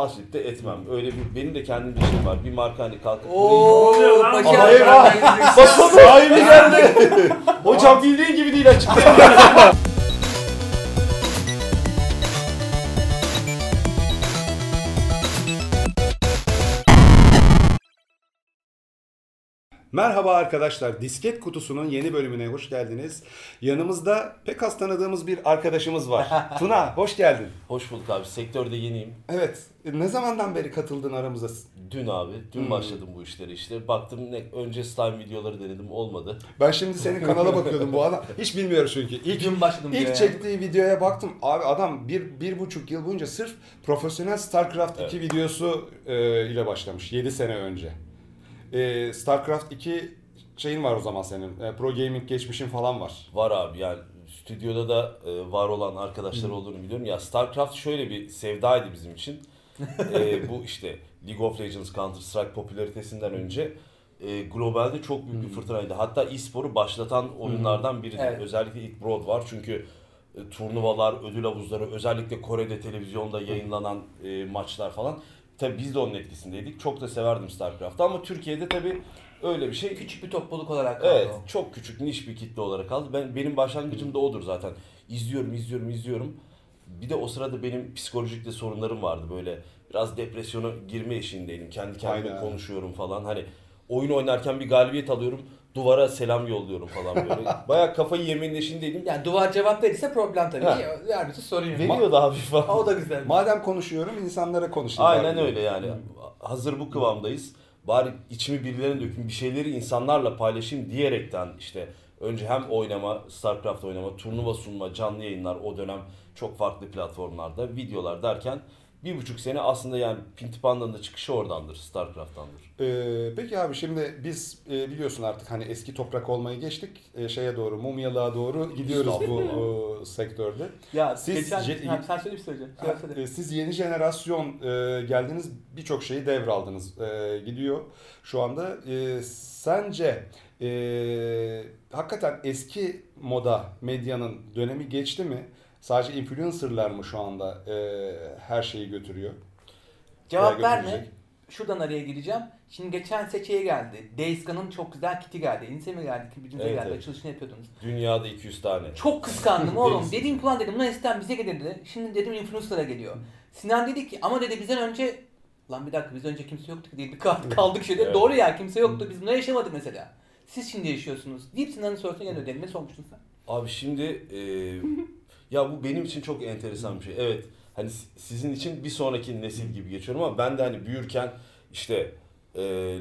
tasvip de etmem. Öyle bir benim de kendim bir şeyim var. Bir marka hani kalkıp ooo hayır ha. Basalım. Hayır geldi. Hocam bildiğin gibi değil açıkçası. Merhaba arkadaşlar, Disket Kutusu'nun yeni bölümüne hoş geldiniz. Yanımızda pek az tanıdığımız bir arkadaşımız var. Tuna, hoş geldin. Hoş bulduk abi, sektörde yeniyim. Evet, ne zamandan beri katıldın aramıza? Dün abi, dün başladım bu işlere işte. Baktım önce slime videoları denedim, olmadı. Ben şimdi senin kanala bakıyordum bu adam. Hiç bilmiyorum çünkü. İlk çektiği videoya baktım. Abi adam bir buçuk yıl boyunca sırf profesyonel StarCraft 2 videosu ile başlamış. 7 sene önce. StarCraft 2 şeyin var o zaman senin, pro gaming geçmişin falan var. Var abi, yani stüdyoda da var olan arkadaşlar olduğunu biliyorum. Ya StarCraft şöyle bir sevdaydı bizim için. Bu işte League of Legends, Counter Strike popülaritesinden önce globalde çok büyük bir fırtınaydı. Hatta e-sporu başlatan oyunlardan biridir. Evet. Özellikle ilk Broad var çünkü turnuvalar, ödül havuzları, özellikle Kore'de televizyonda yayınlanan maçlar falan. Tabii biz de onun etkisindeydik. Çok da severdim StarCraft'ı ama Türkiye'de tabii öyle bir şey. Küçük bir topluluk olarak kaldı. Evet, çok küçük, niş bir kitle olarak kaldı. Benim başlangıcım da odur zaten. İzliyorum. Bir de o sırada benim psikolojik de sorunlarım vardı böyle. Biraz depresyona girme eşiğindeydim. Kendi kendime konuşuyorum falan. Hani oyun oynarken bir galibiyet alıyorum. Duvara selam yolluyorum falan böyle. Bayağı kafayı yemenin eşindeydim. Yani duvar cevap verirse problem tabii. Yardımcı soruyor. Veriyor da abi falan. O da güzel. Madem konuşuyorum, insanlara konuşayım. Aynen öyle yani. Hazır bu kıvamdayız. Bari içimi birilerine dökün, bir şeyleri insanlarla paylaşayım diyerekten işte önce hem oynama, StarCraft oynama, turnuva sunma, canlı yayınlar o dönem çok farklı platformlarda, videolar derken 1,5 sene aslında yani Pintipanda'nın da çıkışı oradandır, StarCraft'tandır. Peki abi şimdi biz biliyorsun artık hani eski toprak olmayı geçtik. Şeye doğru, mumyalığa doğru gidiyoruz bu sektörde. Ya siz yeni jenerasyon geldiniz, birçok şeyi devraldınız gidiyor şu anda. Sence hakikaten eski moda medyanın dönemi geçti mi? Sadece influencerlar mı şu anda her şeyi götürüyor? Cevap verme. Şuradan araya gireceğim. Şimdi geçen seçiye geldi. Days Gone'ın çok güzel kiti geldi. Enise mi geldi? Kibicimize geldi. Açılışını yapıyordunuz. Dünyada 200 tane. Çok kıskandım oğlum. Dediğim plan dedim. Ulan eskiden bize gelirdi. Şimdi dedim influencerlara geliyor. Sinan dedi ki ama dedi bizden önce... Lan bir dakika bizden önce kimse yoktu diye bir kaldık şöyle. Evet. Doğru ya kimse yoktu. Biz bunları yaşamadık mesela. Siz şimdi yaşıyorsunuz. Deyip Sinan'ın sorusuna gene ödedim. Ne sormuştun sen? Abi şimdi... Ya bu benim için çok enteresan bir şey. Evet, hani sizin için bir sonraki nesil gibi geçiyorum ama ben de hani büyürken işte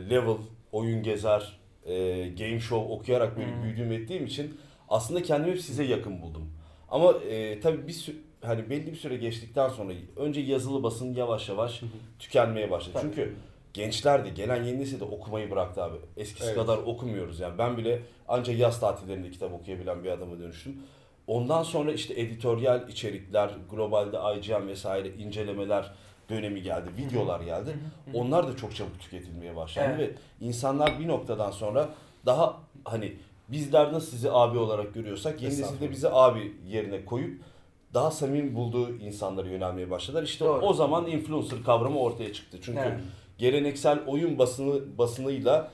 level, oyun gezer, game show okuyarak böyle büyüdüğüm ettiğim için aslında kendimi hep size yakın buldum. Ama tabii hani belli bir süre geçtikten sonra önce yazılı basın yavaş yavaş tükenmeye başladı. Tabii. Çünkü gençler de gelen yeni nesil de okumayı bıraktı abi. Eskisi kadar okumuyoruz yani. Ben bile ancak yaz tatillerinde kitap okuyabilen bir adama dönüştüm. Ondan sonra işte editoryal içerikler, globalde IGN vesaire incelemeler dönemi geldi, videolar geldi. Onlar da çok çabuk tüketilmeye başlandı ve insanlar bir noktadan sonra daha hani bizler nasıl sizi abi olarak görüyorsak yeni nesil de bizi abi yerine koyup daha samimi bulduğu insanlara yönelmeye başladılar. İşte o zaman influencer kavramı ortaya çıktı. Çünkü geleneksel oyun basınıyla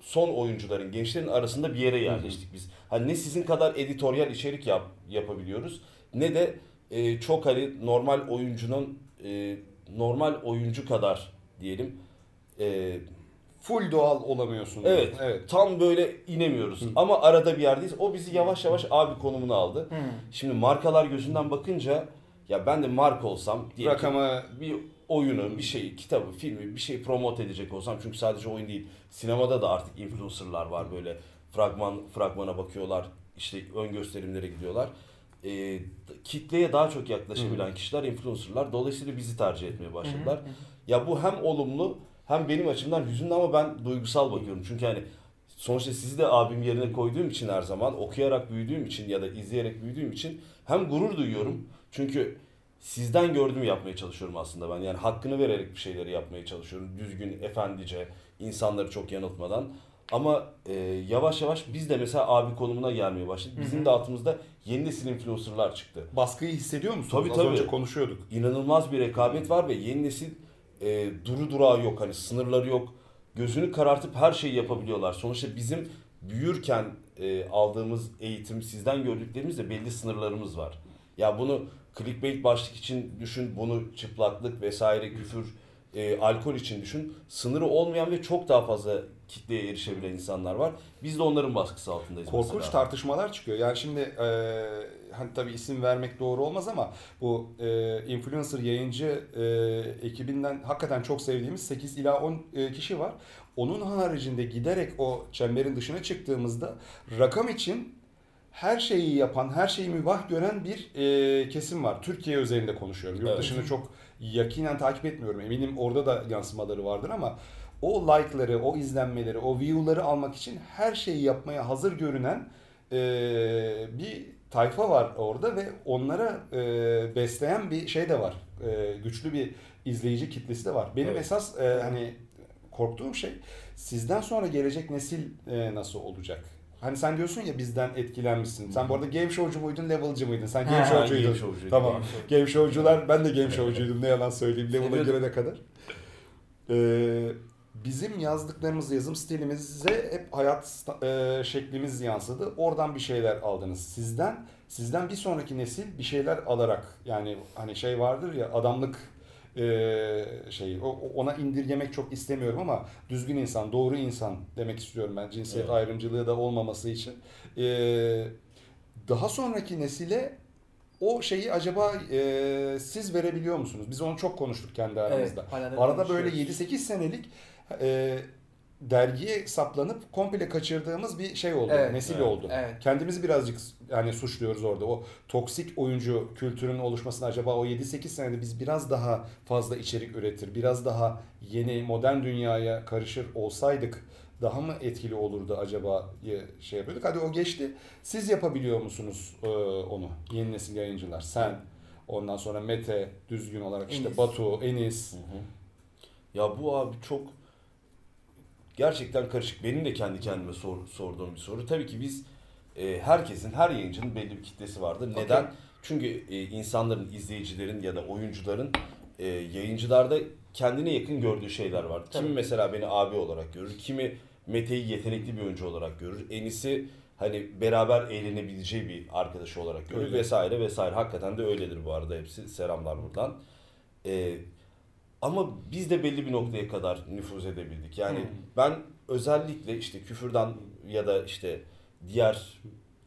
son oyuncuların, gençlerin arasında bir yere yerleştik biz. Hani ne sizin kadar editoryal içerik yapabiliyoruz ne de çok hani normal oyuncunun normal oyuncu kadar diyelim full doğal olamıyorsunuz. Evet, evet. Tam böyle inemiyoruz. Ama arada bir yerdeyiz. O bizi yavaş yavaş abi konumuna aldı. Şimdi markalar gözünden bakınca ya ben de marka olsam diye bir oyunu, bir şeyi, kitabı, filmi, bir şeyi promote edecek olsam çünkü sadece oyun değil. Sinemada da artık influencerlar var böyle. Fragmana bakıyorlar, işte ön gösterimlere gidiyorlar. Kitleye daha çok yaklaşabilen kişiler influencerlar. Dolayısıyla bizi tercih etmeye başladılar. Ya bu hem olumlu hem benim açımdan hüzünlü ama ben duygusal bakıyorum. Çünkü hani sonuçta sizi de abim yerine koyduğum için her zaman okuyarak büyüdüğüm için ya da izleyerek büyüdüğüm için hem gurur duyuyorum. Çünkü sizden gördüğümü yapmaya çalışıyorum aslında ben. Yani hakkını vererek bir şeyleri yapmaya çalışıyorum. Düzgün, efendice, insanları çok yanıltmadan. Ama yavaş yavaş biz de mesela abi konumuna gelmeye başladık. Bizim de altımızda yeni nesil influencer'lar çıktı. Baskıyı hissediyor musunuz? Tabii, tabii. Az önce konuşuyorduk. İnanılmaz bir rekabet var ve yeni nesil duru durağı yok. Hani sınırları yok. Gözünü karartıp her şeyi yapabiliyorlar. Sonuçta bizim büyürken aldığımız eğitim, sizden gördüklerimizle belli sınırlarımız var. Ya bunu clickbait başlık için düşün, bunu çıplaklık vesaire, küfür, alkol için düşün. Sınırı olmayan ve çok daha fazla kitleye erişebilen insanlar var. Biz de onların baskısı altındayız. Korkunç mesela tartışmalar çıkıyor. Yani şimdi hani tabii isim vermek doğru olmaz ama bu influencer yayıncı ekibinden hakikaten çok sevdiğimiz 8 ila 10 kişi var. Onun haricinde giderek o çemberin dışına çıktığımızda rakam için her şeyi yapan, her şeyi mübah gören bir kesim var. Türkiye üzerinde konuşuyorum. Yurt dışını çok yakinen takip etmiyorum. Eminim orada da yansımaları vardır ama o like'ları, o izlenmeleri, o view'ları almak için her şeyi yapmaya hazır görünen bir tayfa var orada ve onlara besleyen bir şey de var. Güçlü bir izleyici kitlesi de var. Benim esas hani korktuğum şey, sizden sonra gelecek nesil nasıl olacak? Hani sen diyorsun ya bizden etkilenmişsin. Sen bu arada game showcu muydun, levelci muydun? Sen game showcuydun. Game showcuydum. Tamam. Game showcular, ben de game showcuydum. Ne yalan söyleyeyim. Level'a girene kadar. Bizim yazdıklarımız, yazım stilimize hep hayat şeklimiz yansıdı. Oradan bir şeyler aldınız. Sizden bir sonraki nesil bir şeyler alarak, yani hani şey vardır ya, adamlık şeyi, ona indirgemek çok istemiyorum ama düzgün insan, doğru insan demek istiyorum ben, cinsiyet ayrımcılığı da olmaması için. Daha sonraki nesile o şeyi acaba siz verebiliyor musunuz? Biz onu çok konuştuk kendi aramızda. Evet, arada böyle 7-8 senelik dergiye saplanıp komple kaçırdığımız bir şey oldu, nesil oldu. Evet. Kendimizi birazcık yani suçluyoruz orada. O toksik oyuncu kültürünün oluşmasına acaba o 7-8 senede biz biraz daha fazla içerik üretir, biraz daha yeni modern dünyaya karışır olsaydık daha mı etkili olurdu acaba diye şey yapıyorduk. Hadi o geçti. Siz yapabiliyor musunuz onu? Yeni nesil yayıncılar. Sen, ondan sonra Mete, düzgün olarak işte Enis. Batu, Enis. Ya bu abi çok gerçekten karışık. Benim de kendi kendime sorduğum bir soru. Tabii ki biz herkesin, her yayıncının belli bir kitlesi vardır. Okay. Neden? Çünkü insanların, izleyicilerin ya da oyuncuların yayıncılarda kendine yakın gördüğü şeyler var. Kimi mesela beni abi olarak görür, kimi Mete'yi yetenekli bir oyuncu olarak görür, Enis'i hani beraber eğlenebileceği bir arkadaşı olarak görür vesaire vesaire. Hakikaten de öyledir bu arada hepsi. Selamlar buradan. Ama biz de belli bir noktaya kadar nüfuz edebildik. Yani ben özellikle işte küfürden ya da işte diğer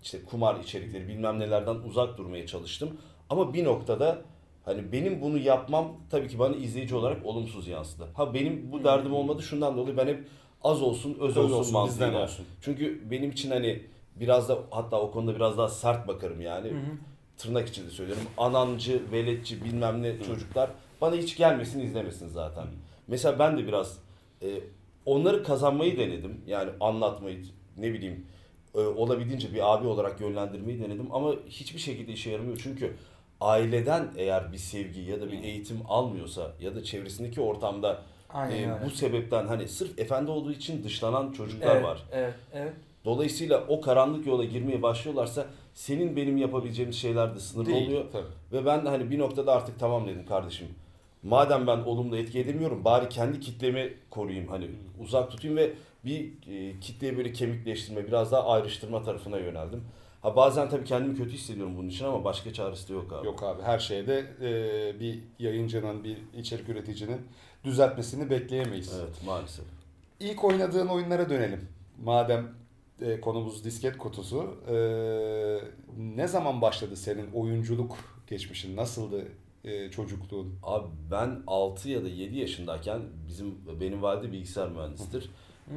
işte kumar içerikleri bilmem nelerden uzak durmaya çalıştım. Ama bir noktada hani benim bunu yapmam tabii ki bana izleyici olarak olumsuz yansıdı. Ha benim bu derdim olmadı şundan dolayı, ben hep az olsun, öz olsun mantığıyla. Çünkü benim için hani biraz da, hatta o konuda biraz daha sert bakarım yani. Tırnak içinde söylüyorum. Anancı, veletçi bilmem ne çocuklar bana hiç gelmesin, izlemesin zaten. Mesela ben de biraz onları kazanmayı denedim. Yani anlatmayı, ne bileyim olabildiğince bir abi olarak yönlendirmeyi denedim. Ama hiçbir şekilde işe yaramıyor. Çünkü aileden eğer bir sevgi ya da bir eğitim almıyorsa ya da çevresindeki ortamda bu sebepten hani sırf efendi olduğu için dışlanan çocuklar var. Dolayısıyla o karanlık yola girmeye başlıyorlarsa senin benim yapabileceğimiz şeyler de sınırlı oluyor. Ve ben de hani bir noktada artık tamam dedim kardeşim. Madem ben olumlu etki edemiyorum, bari kendi kitlemi koruyayım, hani uzak tutayım ve bir kitleye böyle kemikleştirme, biraz daha ayrıştırma tarafına yöneldim. Ha bazen tabii kendimi kötü hissediyorum bunun için ama başka çaresi de yok abi. Yok abi, her şeyde bir yayıncının, bir içerik üreticinin düzeltmesini bekleyemeyiz. Evet, maalesef. İlk oynadığın oyunlara dönelim. Madem konumuz disket kutusu. Ne zaman başladı senin oyunculuk geçmişin? Nasıldı çocukluğun? Abi ben 6 ya da 7 yaşındayken benim valide bilgisayar mühendisidir.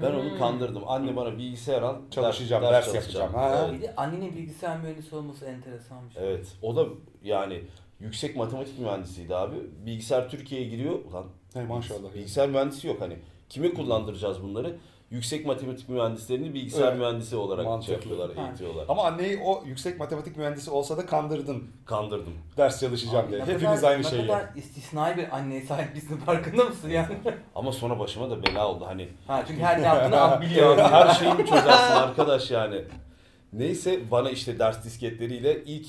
Ben onu kandırdım. Anne bana bilgisayar al, çalışacağım, ders yapacağım. Bir de annenin bilgisayar mühendisi olması enteresanmış. Evet. O da yani yüksek matematik mühendisiydi abi. Bilgisayar Türkiye'ye giriyor. Ulan maşallah. Bilgisayar mühendisi yok hani. Kime kullandıracağız bunları? Yüksek matematik mühendislerini bilgisayar mühendisi olarak çekiyorlar, eğitiyorlar. Ama anneyi o yüksek matematik mühendisi olsa da kandırdın. Kandırdım. Ders çalışacağım diye. Hepimiz aynı şeyi. Ne kadar istisnai bir anneye sahip misin, farkında mısın yani? Ama sonra başıma da bela oldu hani. Ha, çünkü her ne yaptığını an biliyor. Her şeyi mi çözersin arkadaş yani. Neyse bana işte ders disketleriyle ilk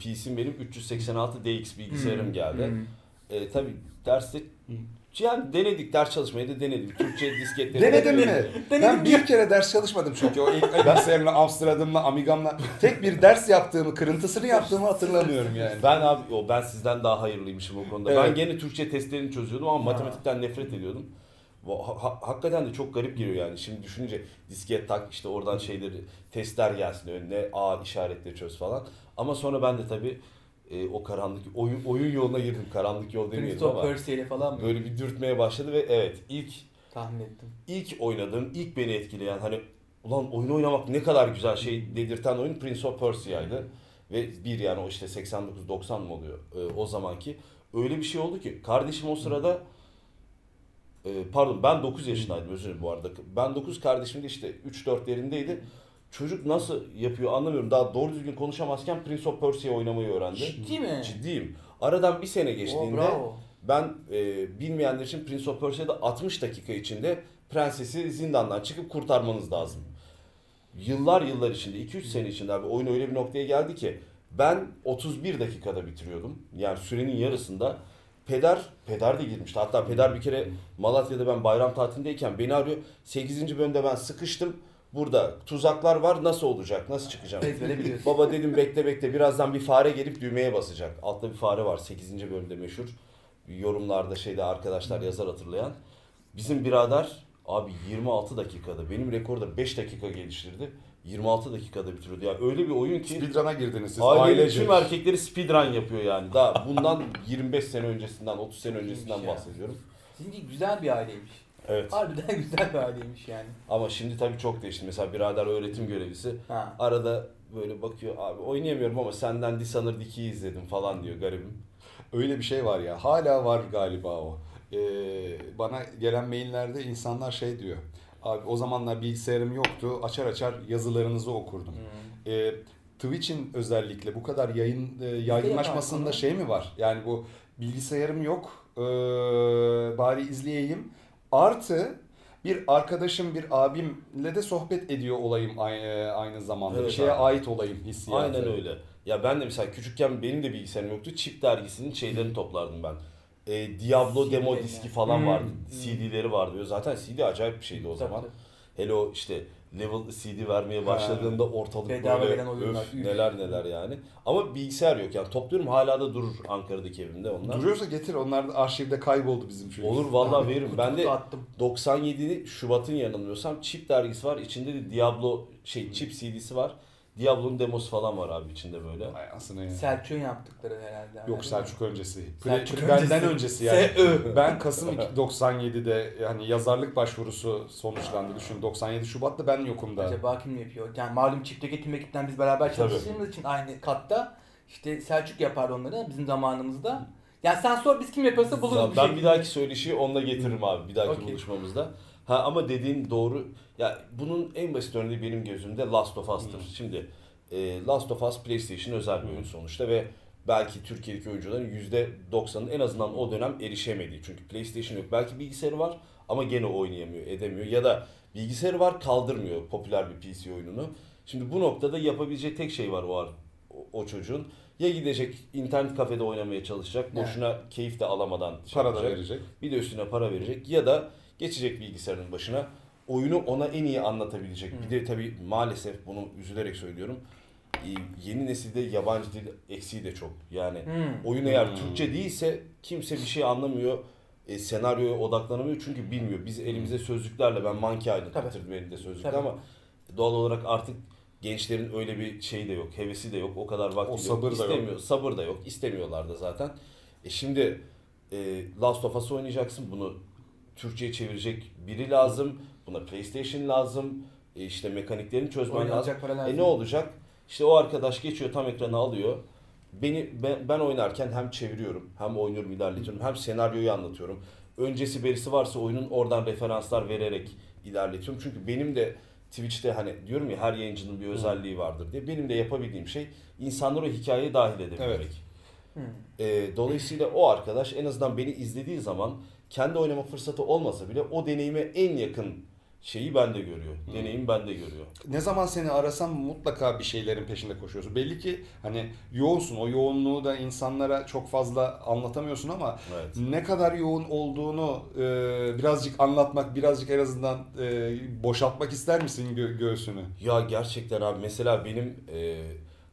PC'm benim 386 DX bilgisayarım geldi. Tabii derste... Yani denedik, ders çalışmayı da denedik. Türkçe disketleri denedim. Ben bir kere ders çalışmadım çünkü o ilk derslerimle, Amstrad'ımla, Amigam'la tek bir ders yaptığımı, kırıntısını yaptığımı hatırlamıyorum yani. Ben abi, ben sizden daha hayırlıymışım o konuda. Evet. Ben gene Türkçe testlerini çözüyordum ama matematikten nefret ediyordum. Hakikaten de çok garip geliyor yani. Şimdi düşününce disket tak, işte oradan şeyleri, testler gelsin önüne, A işaretle çöz falan. Ama sonra ben de tabii o karanlık oyun yoluna girdim. Karanlık yol demeyelim ama. Prince of Persia ile falan mı? Böyle bir dürtmeye başladı ve evet ilk tahmin ettim. İlk oynadığım, ilk beni etkileyen, hani ulan oyun oynamak ne kadar güzel şey dedirten oyun Prince of Persia'ydı. Ve bir yani o işte 89-90 mı oluyor o zamanki. Öyle bir şey oldu ki kardeşim o sırada pardon ben 9 yaşındaydım özür dilerim bu arada. Ben 9, kardeşim de işte 3-4'lerindeydi. Çocuk nasıl yapıyor anlamıyorum. Daha doğru düzgün konuşamazken Prince of Persia oynamayı öğrendi. Ciddi mi? Ciddiyim. Aradan bir sene geçtiğinde ben bilmeyenler için Prince of Persia'da 60 dakika içinde prensesi zindandan çıkıp kurtarmanız lazım. Yıllar içinde, 2-3 sene içinde abi oyun öyle bir noktaya geldi ki ben 31 dakikada bitiriyordum. Yani sürenin yarısında. Peder de girmişti. Hatta peder bir kere Malatya'da ben bayram tatilindeyken beni arıyor. 8. bölümde ben sıkıştım. Burada tuzaklar var, nasıl olacak, nasıl çıkacağım? Baba dedim bekle birazdan bir fare gelip düğmeye basacak. Altta bir fare var 8. bölümde meşhur. Yorumlarda şeyde arkadaşlar yazar hatırlayan. Bizim birader abi 26 dakikada benim rekorda 5 dakika geliştirdi. 26 dakikada bitiriyordu. Yani öyle bir oyun ki. Speedrun'a girdiniz siz. Ailenin tüm erkekleri speedrun yapıyor yani. Daha bundan 25 sene öncesinden 30 sene öncesinden bahsediyorum. Şimdi güzel bir aileymiş. Evet. Harbiden güzel bir aileymiş yani. Ama şimdi tabii çok değişti. Mesela birader öğretim görevlisi. Ha. Arada böyle bakıyor, abi oynayamıyorum ama senden Dishonored 2'yi izledim falan diyor garibim. Öyle bir şey var ya, hala var galiba o. Bana gelen maillerde insanlar şey diyor. Abi o zamanlar bilgisayarım yoktu, açar yazılarınızı okurdum. Twitch'in özellikle bu kadar yaygınlaşmasında şey mi var? Yani bu bilgisayarım yok, bari izleyeyim. Artı bir arkadaşım, bir abimle de sohbet ediyor olayım aynı zamanda. Evet, bir şeye ait olayım hissiyatı. Aynen öyle. Ya ben de mesela küçükken benim de bilgisayarım yoktu. Chip dergisinin şeylerini toplardım ben. Diablo demo diski falan vardı. CD'leri vardı. Zaten CD acayip bir şeydi o zaman. Hele o işte level CD vermeye başladığında ortalık böyle neler yani. Ama bilgisayar yok yani, topluyorum hala da durur Ankara'daki evimde onlar. Duruyorsa getir, onlar da arşivde kayboldu bizim şöyle. Olur vallahi veririm. Ben de 97 Şubat'ın yanılmıyorsam Chip dergisi var. İçinde de Diablo Chip CD'si var. Diablo'nun demosu falan var abi içinde böyle. Yani. Selçuk'un yaptıkları herhalde. Abi. Yok Selçuk öncesi. Benden öncesi yani. Ben Kasım 97'de yani yazarlık başvurusu sonuçlandı. Düşün 97 Şubat'ta ben yokum da. Acaba kim yapıyor? Yani malum Çift'teki tüm ekipten biz beraber çalıştığımız için aynı katta. İşte Selçuk yapar onları bizim zamanımızda. Yani sen sor, biz kim yapıyorsa buluruz bir şey. Ben bir dahaki söyleşiyi onunla getiririm abi. Bir dahaki buluşmamızda. Ha ama dediğin doğru. Ya bunun en basit örneği benim gözümde Last of Us'tır. Şimdi Last of Us PlayStation özel bir oyun sonuçta ve belki Türkiye'deki oyuncuların %90'ın en azından o dönem erişemediği. Çünkü PlayStation yok. Belki bilgisayarı var ama gene oynayamıyor, edemiyor ya da bilgisayarı var kaldırmıyor popüler bir PC oyununu. Şimdi bu noktada yapabileceği tek şey var o çocuğun. Ya gidecek internet kafede oynamaya çalışacak, boşuna keyif de alamadan para da verecek. Bir de üstüne para verecek ya da geçecek bilgisayarın başına, oyunu ona en iyi anlatabilecek. Bir de tabii maalesef bunu üzülerek söylüyorum. Yeni nesilde yabancı dil eksiği de çok. Yani oyun eğer Türkçe değilse kimse bir şey anlamıyor. Senaryoya odaklanamıyor çünkü bilmiyor. Biz elimize sözlüklerle, ben Monkey Island bitirdim elimde sözlükle ama doğal olarak artık gençlerin öyle bir şeyi de yok, hevesi de yok, o kadar vakti yok, istemiyor, sabır da yok, istemiyorlar da zaten. Şimdi Last of Us oynayacaksın, bunu Türkçe'ye çevirecek biri lazım, buna PlayStation lazım, işte mekaniklerini çözmen lazım. Ne olacak? İşte o arkadaş geçiyor, tam ekranı alıyor. Ben oynarken hem çeviriyorum, hem oynuyorum, ilerletiyorum, hem senaryoyu anlatıyorum. öncesi berisi varsa oyunun oradan referanslar vererek ilerletiyorum. Çünkü benim de Twitch'te hani diyorum ya her yayıncının bir özelliği vardır diye. Benim de yapabildiğim şey insanları o hikayeye dahil edebilmek. Evet. Dolayısıyla o arkadaş en azından beni izlediği zaman kendi oynama fırsatı olmasa bile o deneyime en yakın şeyi bende görüyor. Deneyim bende görüyor. Ne zaman seni arasam mutlaka bir şeylerin peşinde koşuyorsun. Belli ki hani yoğunsun. O yoğunluğu da insanlara çok fazla anlatamıyorsun ama evet, ne kadar yoğun olduğunu birazcık anlatmak, birazcık en azından boşaltmak ister misin göğsünü? Ya gerçekten abi. Mesela benim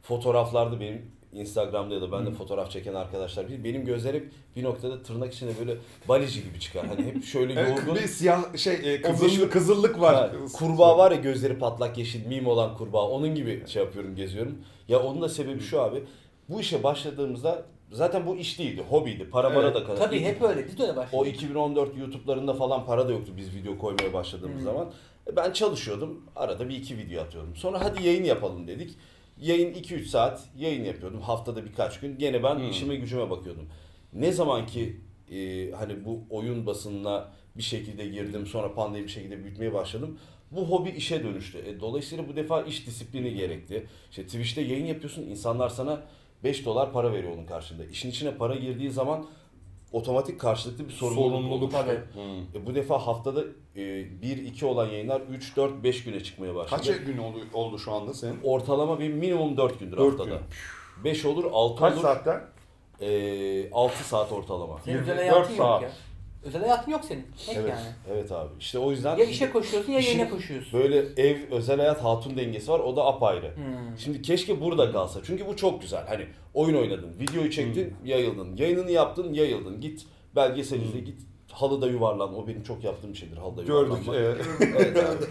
fotoğraflarda benim Instagram'da ya da bende fotoğraf çeken arkadaşlar bilir. Benim gözler hep bir noktada tırnak içinde böyle balici gibi çıkar. Hani hep şöyle yorgun. Bir siyah şey kızıllık var. Yani, kurbağa var ya, gözleri patlak yeşil mim olan kurbağa. Onun gibi şey yapıyorum, geziyorum. Ya onun da sebebi şu abi. Bu işe başladığımızda zaten bu iş değildi, hobiydi. Para da kazandı. Tabii hep öyle. O 2014 YouTube'larında falan para da yoktu biz video koymaya başladığımız zaman. Ben çalışıyordum. Arada bir iki video atıyordum. Sonra hadi yayın yapalım dedik. Yayın 2-3 saat yayın yapıyordum. Haftada birkaç gün. Gene ben işime gücüme bakıyordum. Ne zaman ki hani bu oyun basınına bir şekilde girdim. Sonra pandemi bir şekilde büyütmeye başladım. Bu hobi işe dönüştü. Dolayısıyla bu defa iş disiplini gerekti. İşte Twitch'te yayın yapıyorsun. İnsanlar sana $5 para veriyor onun karşılığında. İşin içine para girdiği zaman otomatik karşılıklı bir sorumluluk. Bu defa haftada 1-2 olan yayınlar 3-4-5 güne çıkmaya başladı. Kaç gün oldu şu anda senin? Ortalama bir minimum 4 gündür haftada. 4 gün. 5 olur, 6 olur. Kaç saatten? 6 saat ortalama. Senin özel hayatın yok ya. Özel hayatın yok senin. Evet, yani. Evet abi. İşte o yüzden... Ya işe koşuyorsun ya yayına koşuyorsun. Böyle ev, özel hayat, hatun dengesi var. O da apayrı. Şimdi keşke burada kalsa. Çünkü bu çok güzel. Hani oyun oynadın, videoyu çektin, yayıldın. Yayınını yaptın, yayıldın. Git belgeselinde git. Halıda yuvarlan. O benim çok yaptığım şeydir. Halıda yuvarlanmak. Gördük. Evet abi.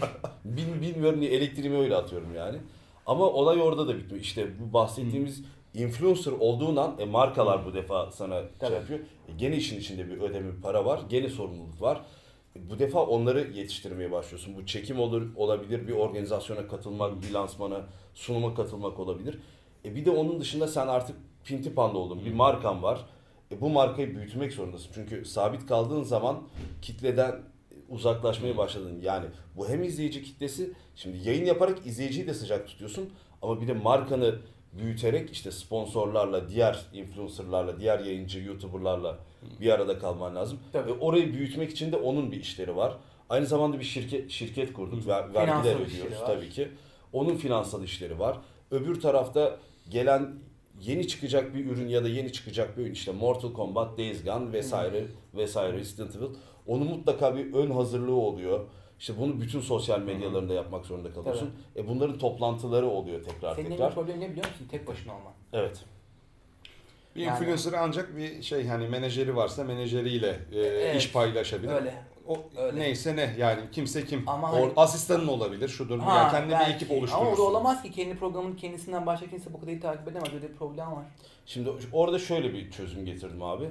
Bilmiyorum niye elektriğimi öyle atıyorum yani. Ama olay orada da bitmiyor. İşte bu bahsettiğimiz influencer olduğun an markalar bu defa sana şey yapıyor. Gene işin içinde bir ödeme, bir para var. Gene sorumluluk var. Bu defa onları yetiştirmeye başlıyorsun. Bu çekim olabilir. Bir organizasyona katılmak, bir lansmana, sunuma katılmak olabilir. Bir de onun dışında sen artık Pintipanda oldun. Bir markan var. Bu markayı büyütmek zorundasın. Çünkü sabit kaldığın zaman kitleden uzaklaşmaya başladın. Yani bu hem izleyici kitlesi, şimdi yayın yaparak izleyiciyi de sıcak tutuyorsun. Ama bir de markanı büyüterek işte sponsorlarla, diğer influencerlarla, diğer yayıncı, youtuberlarla bir arada kalman lazım. Ve orayı büyütmek için de onun bir işleri var. Aynı zamanda bir şirket kurduk. Vergiler ödüyoruz tabii ki. Onun finansal işleri var. Öbür tarafta gelen yeni çıkacak bir ürün ya da yeni çıkacak bir oyun, işte Mortal Kombat, Days Gone vesaire vesaire, Resident Evil. Onun mutlaka bir ön hazırlığı oluyor. İşte bunu bütün sosyal medyalarında yapmak zorunda kalıyorsun. Evet. Bunların toplantıları oluyor tekrar. Senin en problemi ne biliyor musun? Tek başına olman. Evet. Bir influencer ancak bir şey, hani menajeri varsa menajeriyle iş paylaşabilir. Öyle. Öyle. Neyse ne yani, kimse kim. Hani... Asistanın olabilir, şudur. Yani kendine bir ekip oluşturursun. Ama o da olamaz ki, kendi programın kendisinden başka kimse bu kadarı takip edemez. Öyle bir problem var. Şimdi orada şöyle bir çözüm getirdim abi.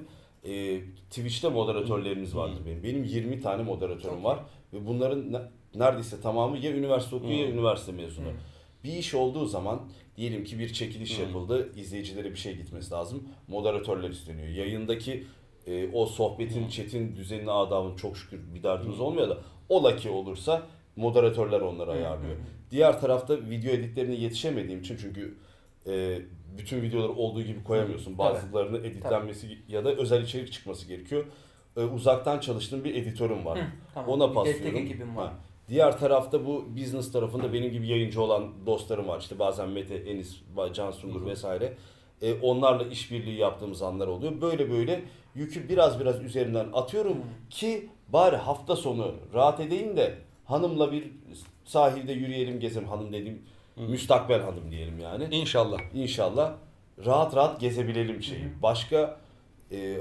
Twitch'te moderatörlerimiz vardır benim. Benim 20 tane moderatörüm var. Ve bunların neredeyse tamamı ya üniversite okuyor ya üniversite mezunu. Bir iş olduğu zaman, diyelim ki bir çekiliş yapıldı, izleyicilere bir şey gitmesi lazım. Moderatörler isteniyor. Yayındaki o sohbetin, chat'in düzenine, adamın çok şükür bir derdimiz olmuyor da ola ki olursa moderatörler onları ayarlıyor. Diğer tarafta video editlerine yetişemediğim için, çünkü bütün videoları olduğu gibi koyamıyorsun. Bazılarını editlenmesi ya da özel içerik çıkması gerekiyor. Uzaktan çalıştığım bir editörüm var. Ona paslıyorum. Diğer tarafta bu business tarafında benim gibi yayıncı olan dostlarım var. İşte bazen Mete, Enis, Can Suner vesaire. Onlarla işbirliği yaptığımız anlar oluyor. Böyle yükü biraz üzerinden atıyorum ki bari hafta sonu rahat edeyim de hanımla bir sahilde yürüyelim, gezelim. Hanım dediğim müstakbel hanım diyelim yani. İnşallah rahat gezebilelim şeyi. Başka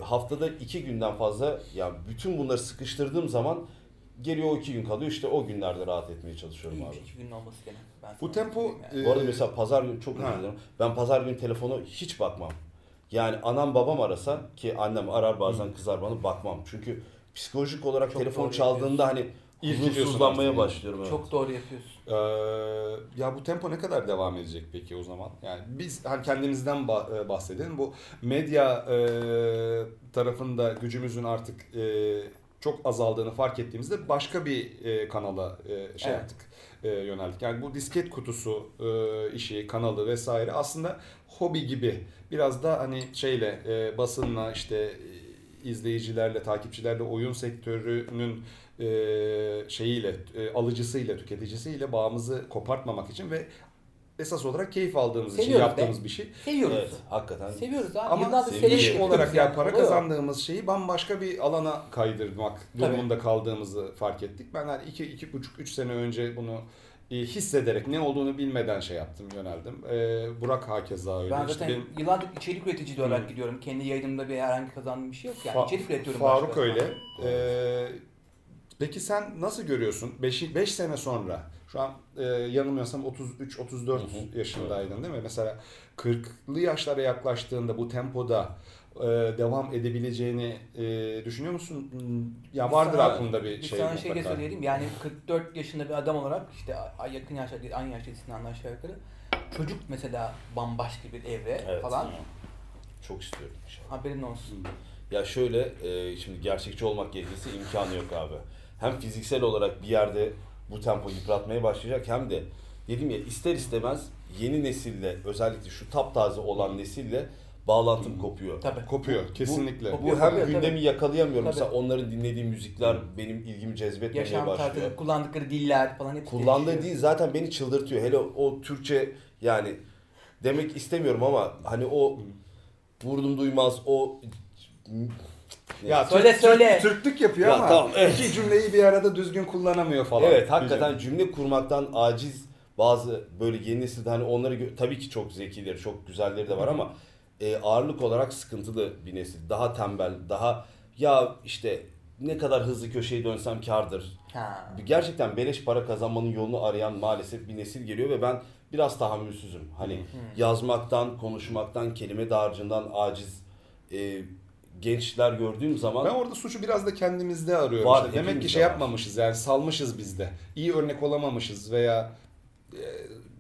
haftada 2 günden fazla, yani bütün bunları sıkıştırdığım zaman geliyor o 2 gün kalıyor. İşte o günlerde rahat etmeye çalışıyorum abi. 2 günün olması gene. Bu tempo... Yani. Bu arada mesela pazar günü çok üzülüyorum. Ben pazar günü telefona hiç bakmam. Yani anam babam arasa, ki annem arar bazen kızar bana, bakmam. Çünkü psikolojik olarak çok telefon çaldığında hani huzursuzlanmaya başlıyorum. Evet. Çok doğru yapıyorsun. Ya bu tempo ne kadar devam edecek peki o zaman? Yani biz hani kendimizden bahsedelim. Bu medya tarafında gücümüzün artık çok azaldığını fark ettiğimizde başka bir kanala şey yaptık, yöneldik. Yani bu disket kutusu işi, kanalı vesaire aslında hobi gibi. Biraz da hani şeyle, basınla, işte izleyicilerle, takipçilerle, oyun sektörünün şeyiyle, alıcısıyla, tüketicisiyle bağımızı kopartmamak için ve esas olarak keyif aldığımız için yaptığımız bir şey. Seviyoruz. Evet, hakikaten. Seviyoruz abi. Ama iş olarak yani para kazandığımız şeyi bambaşka bir alana kaydırmak durumunda kaldığımızı fark ettik. Ben hani 2,5-3 sene önce bunu hissederek, ne olduğunu bilmeden şey yaptım, yöneldim. Burak hakeza öyle. Ben zaten yıllardır içerik üreticiliği olarak gidiyorum. Kendi yayınımda bir herhangi kazandığım bir şey yok. Yani içerik üretiyorum. Faruk öyle. Peki sen nasıl görüyorsun 5 sene sonra? Şu an yanılmıyorsam 33-34 yaşındaydın değil mi? Mesela 40'lı yaşlara yaklaştığında bu tempoda devam edebileceğini düşünüyor musun? Ya vardır aklında bir şey mutlaka. Bir sana şey söyleyeyim. Yani 44 yaşında bir adam olarak, işte yakın yaşta değil, aynı yaşta Sinan'la aşağı yukarı. Çocuk mesela bambaşka bir evre falan. Tamam. Çok istiyorum inşallah. Haberin olsun. Ya şöyle, şimdi gerçekçi olmak gerekirse imkanı yok abi. Hem fiziksel olarak bir yerde bu tempo yıpratmaya başlayacak, hem de dedim ya, ister istemez yeni nesille, özellikle şu taptaze olan nesille bağlantım kopuyor. Tabii. Kopuyor kesinlikle. Bu hem gündemi yakalayamıyorum. Tabii. Mesela onların dinlediği müzikler benim ilgimi cezbetmeye başlıyor. Tarzı, kullandıkları diller falan hep kullandığı dil zaten beni çıldırtıyor. Hele o Türkçe, yani demek istemiyorum ama hani o vurdum duymaz o... Ya söyle. Türklük yapıyor ya, ama tamam, iki cümleyi bir arada düzgün kullanamıyor falan. Evet, hakikaten cümle kurmaktan aciz bazı böyle yeni nesilde, hani onları tabii ki çok zekileri, çok güzelleri de var ama ağırlık olarak sıkıntılı bir nesil. Daha tembel, daha ya işte ne kadar hızlı köşeye dönsem kârdır. Ha. Gerçekten beleş para kazanmanın yolunu arayan maalesef bir nesil geliyor ve ben biraz tahammülsüzüm. Hani yazmaktan, konuşmaktan, kelime dağarcığından aciz gençler gördüğüm zaman... Ben orada suçu biraz da kendimizde arıyorum. Var, işte. Demek ki şey yapmamışız yani, salmışız bizde. İyi örnek olamamışız veya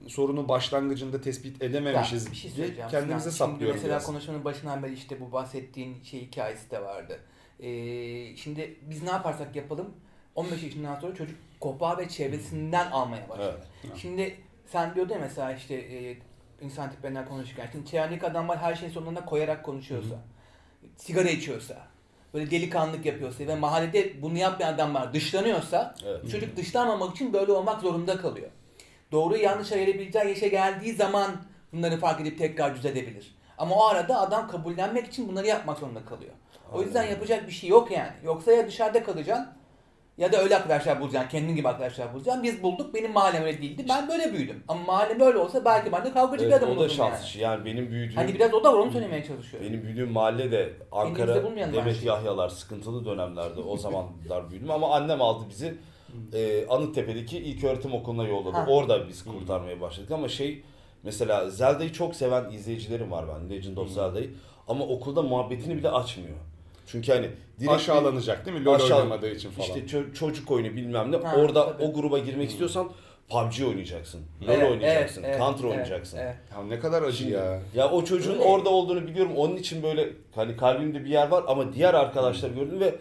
sorunun başlangıcında tespit edememişiz. Ben, diye kendimize saplıyoruz. Mesela biraz. Konuşmanın başından beri işte bu bahsettiğin şey hikayesi de vardı. Şimdi biz ne yaparsak yapalım 15 yaşından sonra çocuk kopağı ve çevresinden almaya başladı. Evet. Şimdi sen diyordun ya mesela işte insan tiplerinden konuşurken, şimdi çevrendeki adamlar her şeyin sonuna koyarak konuşuyorsa, sigara içiyorsa, böyle delikanlık yapıyorsa ve mahallede bunu yapmayan adamlar dışlanıyorsa, çocuk dışlanmamak için böyle olmak zorunda kalıyor. Doğru yanlış ayırabileceği yaşa geldiği zaman bunları fark edip tekrar düzelebilir. Ama o arada adam kabullenmek için bunları yapmak zorunda kalıyor. O yüzden yapacak bir şey yok yani. Yoksa ya dışarıda kalacaksın ya da öyle arkadaşlar bulacaksın, kendin gibi arkadaşlar bulacaksın. Biz bulduk, benim mahallem öyle değildi, ben böyle büyüdüm. Ama mahalle böyle olsa belki ben de kavgacı bir adam olurdum yani. O da şans yani. Yani benim büyüdüğüm... Hani biraz o da var, onu söylemeye çalışıyorum. Benim büyüdüğüm mahalle de Ankara, Demet Yahyalar, sıkıntılı dönemlerde o zamanlar büyüdüm ama annem aldı bizi. Anıttepe'deki ilköğretim okuluna yolladı. Orada biz kurtarmaya başladık ama şey, mesela Zelda'yı çok seven izleyicilerim var, ben Legend of Zelda'yı, ama okulda muhabbetini bile açmıyor. Çünkü hani aşağılanacak değil mi? LOL oynamadığı için falan. İşte çocuk oyunu bilmem ne. Orada o gruba girmek istiyorsan PUBG oynayacaksın. LOL oynayacaksın. Counter oynayacaksın. Ya ne kadar acı ya. Ya o çocuğun orada olduğunu biliyorum. Onun için böyle hani kalbimde bir yer var ama diğer arkadaşlar gördüm ve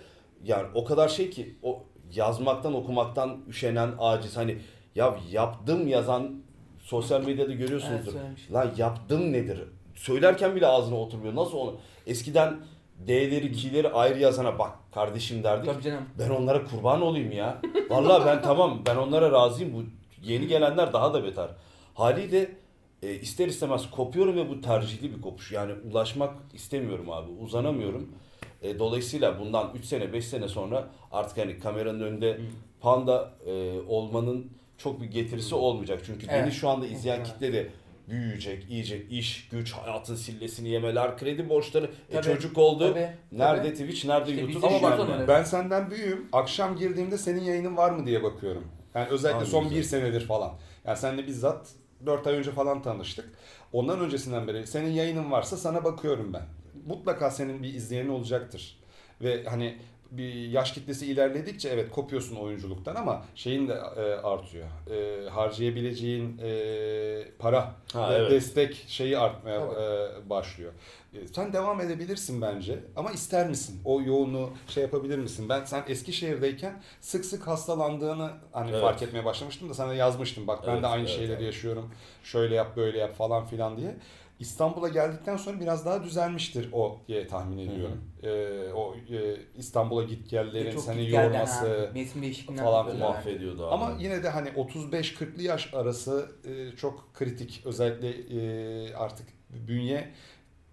yani o kadar şey ki, o yazmaktan, okumaktan üşenen, aciz, hani ya yaptım yazan sosyal medyada görüyorsunuzdur. Evet, lan yaptım nedir? Söylerken bile ağzına oturmuyor. Nasıl onu? Eskiden D'leri, K'leri ayrı yazana bak kardeşim derdik. Ben onlara kurban olayım ya. Vallahi ben tamam, ben onlara razıyım. Bu yeni gelenler daha da beter. Haliyle ister istemez kopuyorum ve bu tercihli bir kopuş. Yani ulaşmak istemiyorum abi. Uzanamıyorum. Dolayısıyla bundan 3 sene 5 sene sonra artık hani kameranın önünde panda olmanın çok bir getirisi olmayacak. Çünkü beni şu anda izleyen kitle de büyüyecek, yiyecek, iş, güç, hayatın sillesini yemeler, kredi borçları, çocuk oldu. Nerede Twitch, nerede işte YouTube? Ama bak, ben senden büyüğüm. Akşam girdiğimde senin yayının var mı diye bakıyorum. Yani özellikle son bir senedir falan. Yani seninle bizzat 4 ay önce falan tanıştık. Ondan öncesinden beri senin yayının varsa sana bakıyorum ben. Mutlaka senin bir izleyenin olacaktır. Ve hani bir yaş kitlesi ilerledikçe evet kopuyorsun oyunculuktan ama şeyin de artıyor. Harcayabileceğin para, evet, destek şeyi artmaya, evet, başlıyor. Sen devam edebilirsin bence ama ister misin? O yoğunluğu şey yapabilir misin? Ben sen Eskişehir'deyken sık sık hastalandığını hani, evet, fark etmeye başlamıştım da sana yazmıştım. Bak ben, evet, de aynı, evet, şeyleri, evet, yaşıyorum. Şöyle yap, böyle yap falan filan diye. İstanbul'a geldikten sonra biraz daha düzelmiştir o diye tahmin ediyorum. O İstanbul'a git gellerin seni yorması falan mahvediyordu abi. Ama yine de hani 35-40'lı yaş arası çok kritik. Özellikle artık bünye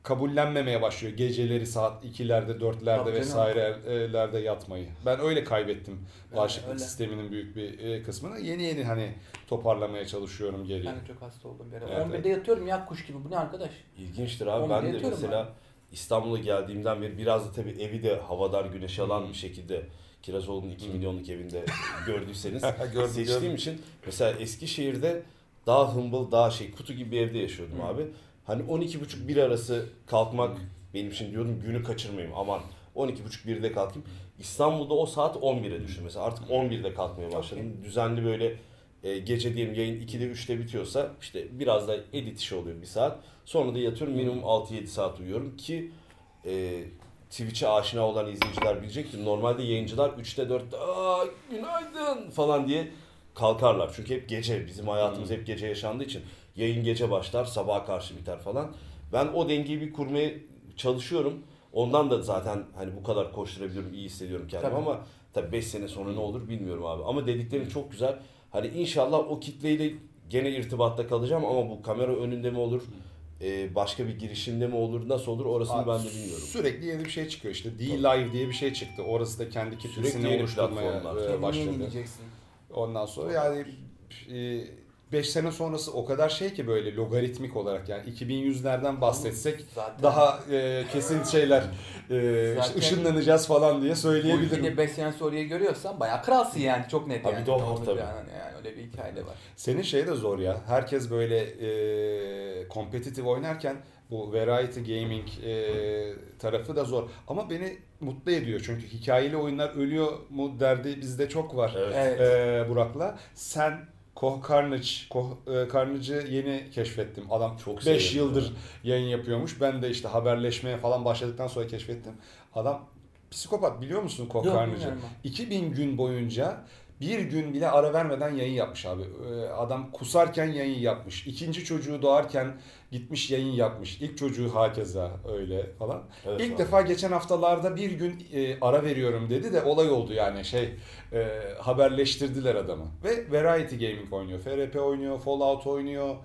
kabullenmemeye başlıyor. Geceleri saat 2'lerde, 4'lerde vesairelerde yatmayı. Ben öyle kaybettim. Bağışıklık sisteminin büyük bir kısmını. Yeni yeni hani toparlamaya çalışıyorum geriye. Ben de çok hasta oldum. Evet. 11'de yatıyorum ya kuş gibi. Bu ne arkadaş? İlginçtir abi. Ben de mesela İstanbul'a geldiğimden beri biraz da tabii evi de havadar güneş alan bir şekilde Kiraz Oğlu'nun 2 milyonluk evinde gördüyseniz seçtiğim için mesela Eskişehir'de daha humble, daha şey kutu gibi bir evde yaşıyordum abi. Hani 12.30-1 arası kalkmak benim için diyordum günü kaçırmayayım aman 12.30-1'de kalkayım. İstanbul'da o saat 11'e düştü mesela artık 11'de kalkmaya başladım. Okay. Düzenli böyle gece diyelim yayın 2'de 3'te bitiyorsa işte biraz da edit işi oluyor bir saat. Sonra da yatıyorum minimum 6-7 saat uyuyorum ki Twitch'e aşina olan izleyiciler bilecektir. Normalde yayıncılar 3'te 4'te aa günaydın falan diye kalkarlar çünkü hep gece bizim hayatımız hep gece yaşandığı için. Yayın gece başlar, sabaha karşı biter falan. Ben o dengeyi bir kurmaya çalışıyorum. Ondan da zaten hani bu kadar koşturabiliyorum, iyi hissediyorum kendimi tabii. Ama tabii 5 sene sonra ne olur bilmiyorum abi. Ama dediklerim çok güzel. Hani inşallah o kitleyle gene irtibatta kalacağım ama bu kamera önünde mi olur? Başka bir girişimde mi olur, nasıl olur orasını abi, ben de bilmiyorum. Sürekli yeni bir şey çıkıyor işte. D-Live diye bir şey çıktı. Orası da kendi kitlesini oluşturmaya başladı. Ondan sonra yani... 5 sene sonrası o kadar şey ki böyle logaritmik olarak yani 2100'lerden bahsetsek zaten daha kesin şeyler işte ışınlanacağız falan diye söyleyebilirim. Bu ülkede 5 sene sonraya görüyorsan bayağı kralsın yani çok net yani. Abi doğru tabii. Yani öyle bir hikaye var. Senin şey de zor ya herkes böyle kompetitif oynarken bu Variety Gaming tarafı da zor ama beni mutlu ediyor çünkü hikayeli oyunlar ölüyor mu derdi bizde çok var evet. Burak'la. Sen Carnage'ı yeni keşfettim. Adam çok 5 yıldır yayın yapıyormuş. Ben de işte haberleşmeye falan başladıktan sonra keşfettim. Adam psikopat biliyor musun Koh Carnage'ı? 2000 gün boyunca bir gün bile ara vermeden yayın yapmış abi. Adam kusarken yayın yapmış. İkinci çocuğu doğarken gitmiş yayın yapmış. İlk çocuğu hakeza öyle falan. Evet, İlk defa geçen haftalarda bir gün ara veriyorum dedi de olay oldu yani şey haberleştirdiler adamı. Ve Variety Gaming oynuyor, FRP oynuyor, Fallout oynuyor.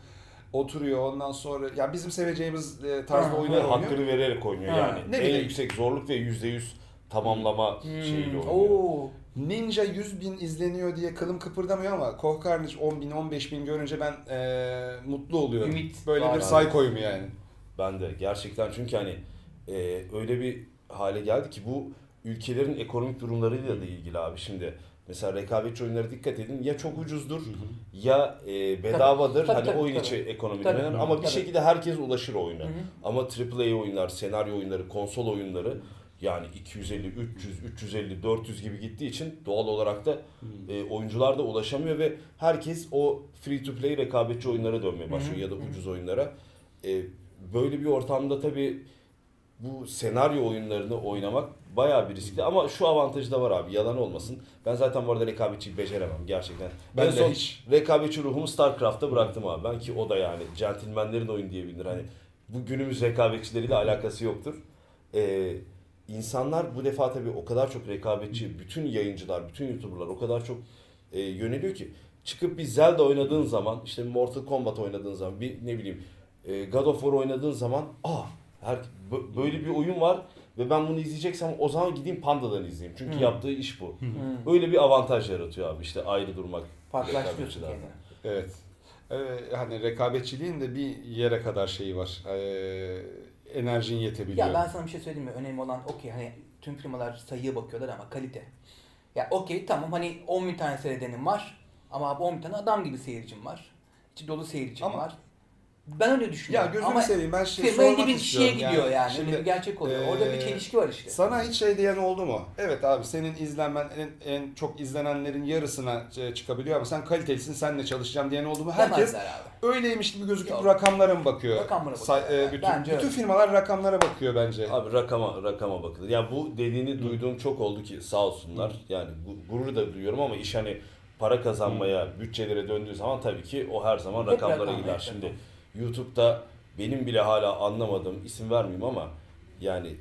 Oturuyor ondan sonra ya bizim seveceğimiz tarzda oyunlar oynuyor. Hakkını vererek oynuyor yani. En yüksek zorluk ve %100 tamamlama şeyiyle oynuyor. Oo. Ninja 100.000 izleniyor diye kılım kıpırdamıyor ama Koh Carnage 10.000, 15.000 görünce ben mutlu oluyorum. Ümit. Böyle bir psycho'yum yani. Ben de gerçekten çünkü hani öyle bir hale geldi ki bu ülkelerin ekonomik durumlarıyla da ilgili abi şimdi. Mesela rekabetçi oyunlara dikkat edin ya çok ucuzdur ya bedavadır tabii, hani tabii, oyun içi ekonomiden ama bir şekilde herkes ulaşır oyuna. Ama AAA oyunlar, senaryo oyunları, konsol oyunları yani 250, 300, 350, 400 gibi gittiği için doğal olarak da oyuncular da ulaşamıyor ve herkes o free to play rekabetçi oyunlara dönmeye başlıyor ya da ucuz oyunlara. Böyle bir ortamda tabii bu senaryo oyunlarını oynamak bayağı bir riskli ama şu avantajı da var abi yalan olmasın. Ben zaten bu arada rekabetçiyi beceremem gerçekten. Ben en son rekabetçi ruhumu StarCraft'ta bıraktım abi ben ki o da yani centilmenlerin oyunu diyebilir hani bu günümüz rekabetçileriyle alakası yoktur. İnsanlar bu defa tabii o kadar çok rekabetçi, bütün yayıncılar, bütün YouTuber'lar o kadar çok yöneliyor ki çıkıp bir Zelda oynadığın zaman, işte Mortal Kombat oynadığın zaman, bir ne bileyim God of War oynadığın zaman böyle bir oyun var ve ben bunu izleyeceksem o zaman gideyim Panda'dan izleyeyim. Çünkü yaptığı iş bu. Öyle bir avantaj yaratıyor abi işte ayrı durmak rekabetçilerden. Evet. Hani rekabetçiliğin de bir yere kadar şeyi var. Enerjin yetebiliyor. Ya ben sana bir şey söyleyeyim mi? Önemli olan okey hani tüm firmalar sayıya bakıyorlar ama kalite. Ya okey tamam hani 10.000 tane seyredenim var ama abi 10.000 tane adam gibi seyircim var. İçi dolu seyircim var. Ben öyle düşünüyorum. Ya gözümü seveyim, ben şimdi sormak istiyorum. Gidiyor yani. Şimdi, öyle gerçek oluyor. Orada bir çelişki var işte. Sana hiç şey diyen oldu mu? Evet abi, senin izlenmen en çok izlenenlerin yarısına çıkabiliyor ama sen kalitelisin, seninle çalışacağım diyen oldu mu? Herkes öyleymiş gibi gözüküp rakamlara mı bakıyor? Rakamlara bakıyor. Bütün firmalar rakamlara bakıyor bence. Abi rakama bakılır. Ya yani bu dediğini duyduğum çok oldu ki sağ olsunlar. Yani gurur da duyuyorum ama iş hani para kazanmaya, bütçelere döndüğü zaman tabii ki o her zaman rakamlara gider. Şimdi YouTube'da benim bile hala anlamadığım, isim vermeyeyim ama yani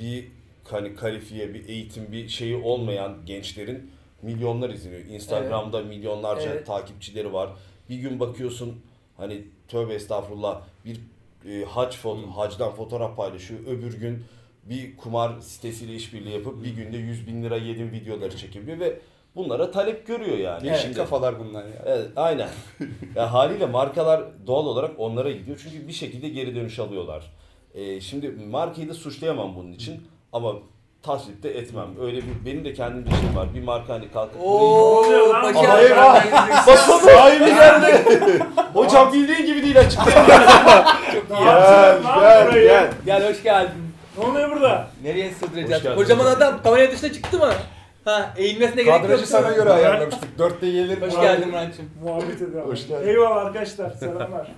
bir hani kalifiye, bir eğitim, bir şeyi olmayan gençlerin milyonlar izliyor. Instagram'da milyonlarca takipçileri var. Bir gün bakıyorsun hani tövbe estağfurullah bir hacdan fotoğraf paylaşıyor. Öbür gün bir kumar sitesiyle işbirliği yapıp bir günde 100.000 lira yedim videoları çekebiliyor ve bunlara talep görüyor yani. Değişik kafalar bunlar ya. Evet, aynen. Yani haliyle markalar doğal olarak onlara gidiyor çünkü bir şekilde geri dönüş alıyorlar. Şimdi markayı da suçlayamam bunun için ama tasvip de etmem. Öyle bir benim de kendimde şey var. Bir marka hani kalkıp ooo bakalım sahibi geldi. Hocam bildiğin gibi değil açıkçası. Gel. Gel hoş geldin. Ne oluyor burada? Nereye sığdıracağız? Kocaman adam kameraya dışına çıktı mı? Ha, eğilmesine gerek yok. Kadrajı sana göre ayarlamıştık. 4'te gelir. Hoş geldin Murat'cığım. Muhabbet edelim. Eyvallah arkadaşlar. Selamlar.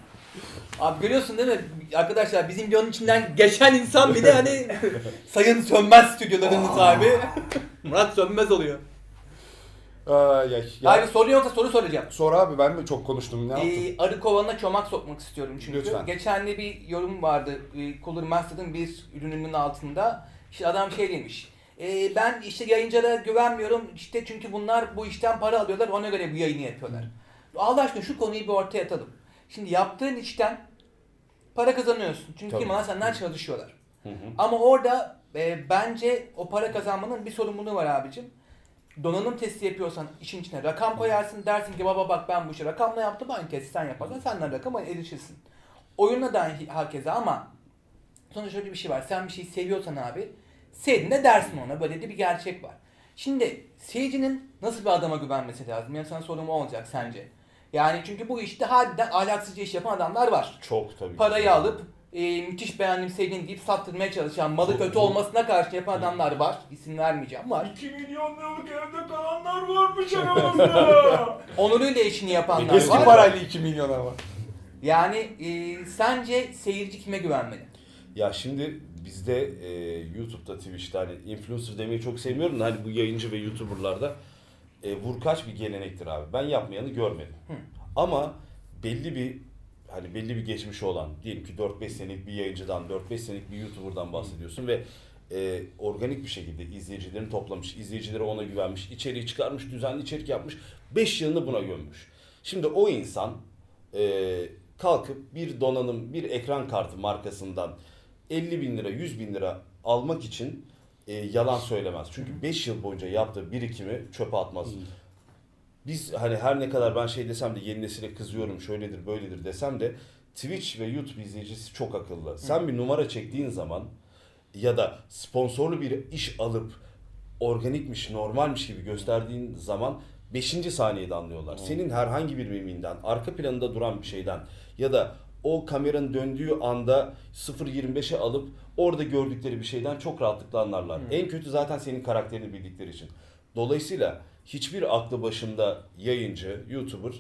Abi görüyorsun değil mi? Arkadaşlar bizim videonun içinden geçen insan bile hani Sayın Sönmez stüdyolarının sahibi. Murat Sönmez oluyor. Yani soru yoksa soru soracağım. Sor abi, ben de çok konuştum. Ne yaptın? Arı kovanına çomak sokmak istiyorum çünkü. Lütfen. Geçen de bir yorum vardı. Color Master'ın bir ürününün altında. İşte adam şey demiş. Ben işte yayıncılara güvenmiyorum işte çünkü bunlar bu işten para alıyorlar, ona göre bu yayını yapıyorlar. Allah aşkına şu konuyu bir ortaya atalım. Şimdi yaptığın işten para kazanıyorsun çünkü firmalar senden çalışıyorlar. Ama orada bence o para kazanmanın bir sorumluluğu var abicim. Donanım testi yapıyorsan işin içine rakam koyarsın, dersin ki baba bak ben bu işi rakamla yaptım, aynı testi sen yaparsan senden rakama erişirsin. Oyunla da herkese ama sonuçta şöyle bir şey var, sen bir şeyi seviyorsan abi sevdiğinde dersin ona, böyle de bir gerçek var. Şimdi seyircinin nasıl bir adama güvenmesi lazım? Yani sana sorum olacak sence. Yani çünkü bu işte halinden ahlaksızca iş yapan adamlar var. Çok tabii. Parayı alıp müthiş beğendim sevdiğim deyip sattırmaya çalışan, malı kötü olmasına karşı yapan adamlar var. İsim vermeyeceğim, var. 2 milyon liralık evde kalanlar varmış aramızda. Onuruyla işini yapanlar var. Eski parayla 2 milyona var. Yani sence seyirci kime güvenmeli? Ya şimdi bizde YouTube'da, Twitch'te hani influencer demeyi çok sevmiyorum da hani bu yayıncı ve YouTuber'larda vurkaç bir gelenektir abi. Ben yapmayanı görmedim. Ama belli bir geçmişi olan, diyelim ki 4-5 senelik bir yayıncıdan, 4-5 senelik bir YouTuber'dan bahsediyorsun ve organik bir şekilde izleyicilerini toplamış, izleyicilere ona güvenmiş, içeriği çıkarmış, düzenli içerik yapmış, 5 yılını buna gömmüş. Şimdi o insan kalkıp bir donanım, bir ekran kartı markasından 50.000 lira, 100.000 lira almak için yalan söylemez. Çünkü 5 yıl boyunca yaptığı birikimi çöpe atmaz. Biz hani her ne kadar ben şey desem de yeni nesile kızıyorum, şöyledir böyledir desem de Twitch ve YouTube izleyicisi çok akıllı. Sen bir numara çektiğin zaman ya da sponsorlu bir iş alıp organikmiş, normalmiş gibi gösterdiğin zaman 5. saniyede anlıyorlar. Senin herhangi bir miminden, arka planında duran bir şeyden ya da o kameranın döndüğü anda 0.25'e alıp orada gördükleri bir şeyden çok rahatlıkla anlarlar. En kötü zaten senin karakterini bildikleri için. Dolayısıyla hiçbir aklı başında yayıncı, YouTuber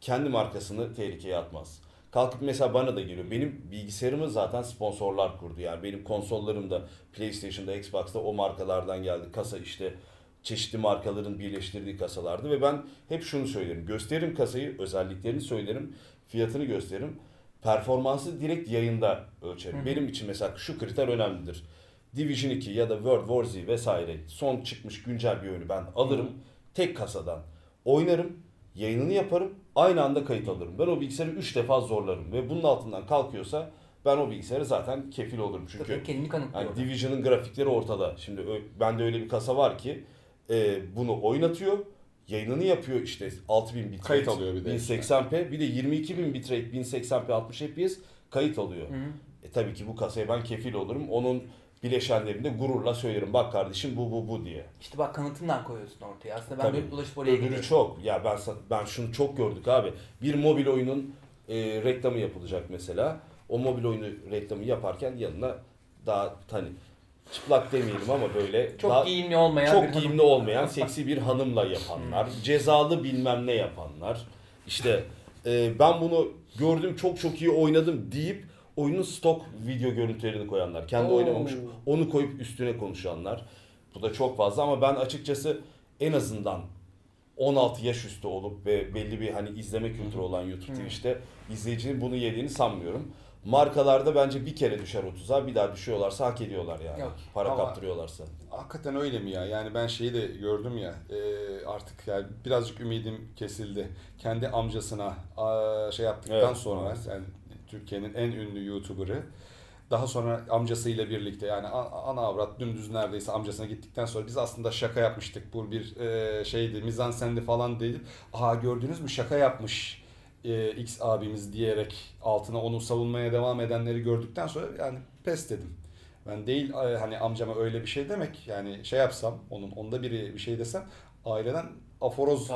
kendi markasını tehlikeye atmaz. Kalkıp mesela bana da geliyor. Benim bilgisayarımı zaten sponsorlar kurdu. Yani benim konsollarım da PlayStation'da, Xbox'ta o markalardan geldi. Kasa işte çeşitli markaların birleştirdiği kasalardı ve ben hep şunu söylerim. Gösteririm kasayı, özelliklerini söylerim, fiyatını gösteririm. Performansı direkt yayında ölçerim. Benim için mesela şu kriter önemlidir. Division 2 ya da World War Z vesaire son çıkmış güncel bir oyunu ben alırım. Tek kasadan oynarım, yayınını yaparım, aynı anda kayıt alırım. Ben o bilgisayarı 3 defa zorlarım ve bunun altından kalkıyorsa ben o bilgisayarı zaten kefil olurum. Çünkü yani Division'ın grafikleri ortada. Şimdi bende öyle bir kasa var ki bunu oynatıyor. Yayınını yapıyor işte 6000 bitrate, kayıt alıyor bir de 1080p, bir de 22.000 bitrate, 1080p 60 fps kayıt alıyor. Tabii ki bu kasaya ben kefil olurum. Onun bileşenlerinde gururla söylerim. Bak kardeşim bu diye. İşte bak kanıtından koyuyorsun ortaya. Aslında ben böyle bulaşıp oraya gidiyorum. Öbürü çok. Ya ben şunu çok gördük abi. Bir mobil oyunun reklamı yapılacak mesela. O mobil oyunu reklamı yaparken yanına daha hani çıplak demeyelim ama böyle çok giyimli olmayan, seksi bir hanımla yapanlar, cezalı bilmem ne yapanlar. İşte ben bunu gördüm, çok iyi oynadım deyip oyunun stok video görüntülerini koyanlar. Kendi oynamamış, onu koyup üstüne konuşanlar. Bu da çok fazla ama ben açıkçası en azından 16 yaş üstü olup ve belli bir hani izleme kültürü olan YouTube, Twitch'te izleyicinin bunu yediğini sanmıyorum. Markalarda bence bir kere düşer 30'a, bir daha düşüyorlarsa hak ediyorlar yani. Yok, para kaptırıyorlarsa. Hakikaten öyle mi ya? Yani ben şeyi de gördüm ya, artık yani birazcık ümidim kesildi. Kendi amcasına şey yaptıktan sonra yani Türkiye'nin en ünlü YouTuber'ı daha sonra amcasıyla birlikte yani ana avrat dümdüz neredeyse amcasına gittikten sonra biz aslında şaka yapmıştık. Bu bir şeydi, mizansendi falan değil. Aha gördünüz mü şaka yapmış X abimiz diyerek altına onu savunmaya devam edenleri gördükten sonra yani pes dedim. Ben değil hani amcama öyle bir şey demek yani şey yapsam onun onda biri bir şey desem aileden aforoz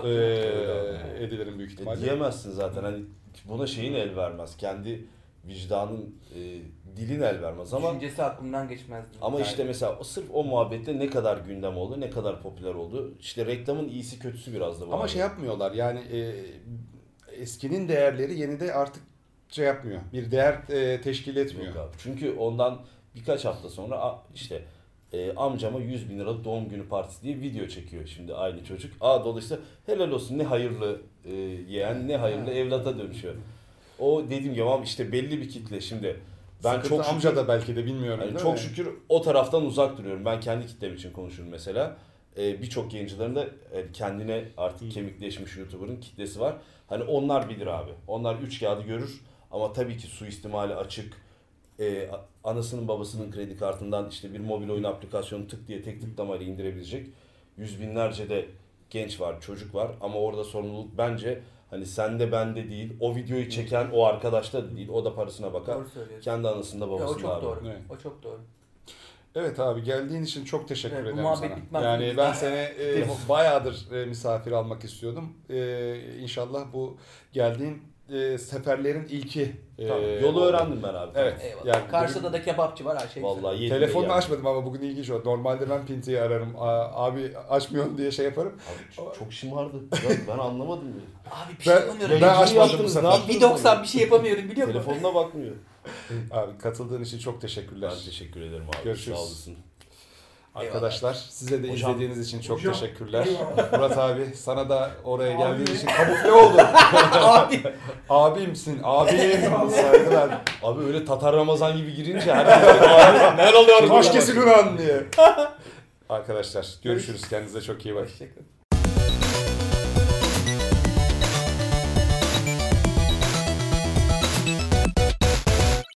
edilirim büyük ihtimalle. Diyemezsin zaten hani buna şeyin el vermez. Kendi vicdanın dilin el vermez ama düşüncesi aklımdan geçmezdi. Ama yani işte mesela sırf o muhabbette ne kadar gündem oldu, ne kadar popüler oldu. İşte reklamın iyisi kötüsü biraz da bu. Ama şey yapmıyorlar yani eskinin değerleri yeni de artık şey yapmıyor. Bir değer teşkil etmiyor. Çünkü ondan birkaç hafta sonra işte amcama 100 bin lira doğum günü partisi diye video çekiyor şimdi aynı çocuk. Dolayısıyla helal olsun ne hayırlı yeğen ne hayırlı evlata dönüşüyor. O dediğim gibi ama işte belli bir kitle şimdi. Ben sıkıntı çok şükür, amca da belki de bilmiyorum. Yani çok şükür o taraftan uzak duruyorum. Ben kendi kitlem için konuşurum mesela. Birçok yayıncıların da kendine artık kemikleşmiş YouTuber'ın kitlesi var. Hani onlar bilir abi. Onlar üç kağıdı görür ama tabii ki suistimali açık. Anasının babasının kredi kartından işte bir mobil oyun aplikasyonu tık diye tek tıklamayla indirebilecek. Yüz binlerce de genç var, çocuk var ama orada sorumluluk bence hani sende bende değil, o videoyu çeken o arkadaş da değil, o da parasına bakar. Kendi anasında babasına. O çok abi. Doğru. Evet. O çok doğru. Evet abi geldiğin için çok teşekkür ederim sana. Yani ben seni bayağıdır misafir almak istiyordum. İnşallah bu geldiğin seferlerin ilki. Yolu öğrendim ben abi. Evet. Yani karşıda bugün da kebapçı var her şey. Vallahi telefonunu yani açmadım ama bugün ilginç oldu. Normalde ben Pinti'yi ararım. Abi açmıyorsun diye şey yaparım. Abi, çok şımardı. Ben anlamadım. Abi bir şey yapamıyorum. Ben açmadım bu sefer. 1.90 bir şey yapamıyorum biliyor musun? Telefonuna bakmıyor. Abi katıldığın için çok teşekkürler. Ben teşekkür ederim abi. Görüşürüz. Sağ olasın. Arkadaşlar size de hocam, izlediğiniz için çok teşekkürler. Murat abi sana da oraya geldiğin için kabuklu oldun. Abimsin, abim. Saygılar. Abi öyle Tatar Ramazan gibi girince herhalde neler oluyor? Hoş kesin ulan diye. Arkadaşlar görüşürüz. Kendinize çok iyi bakın.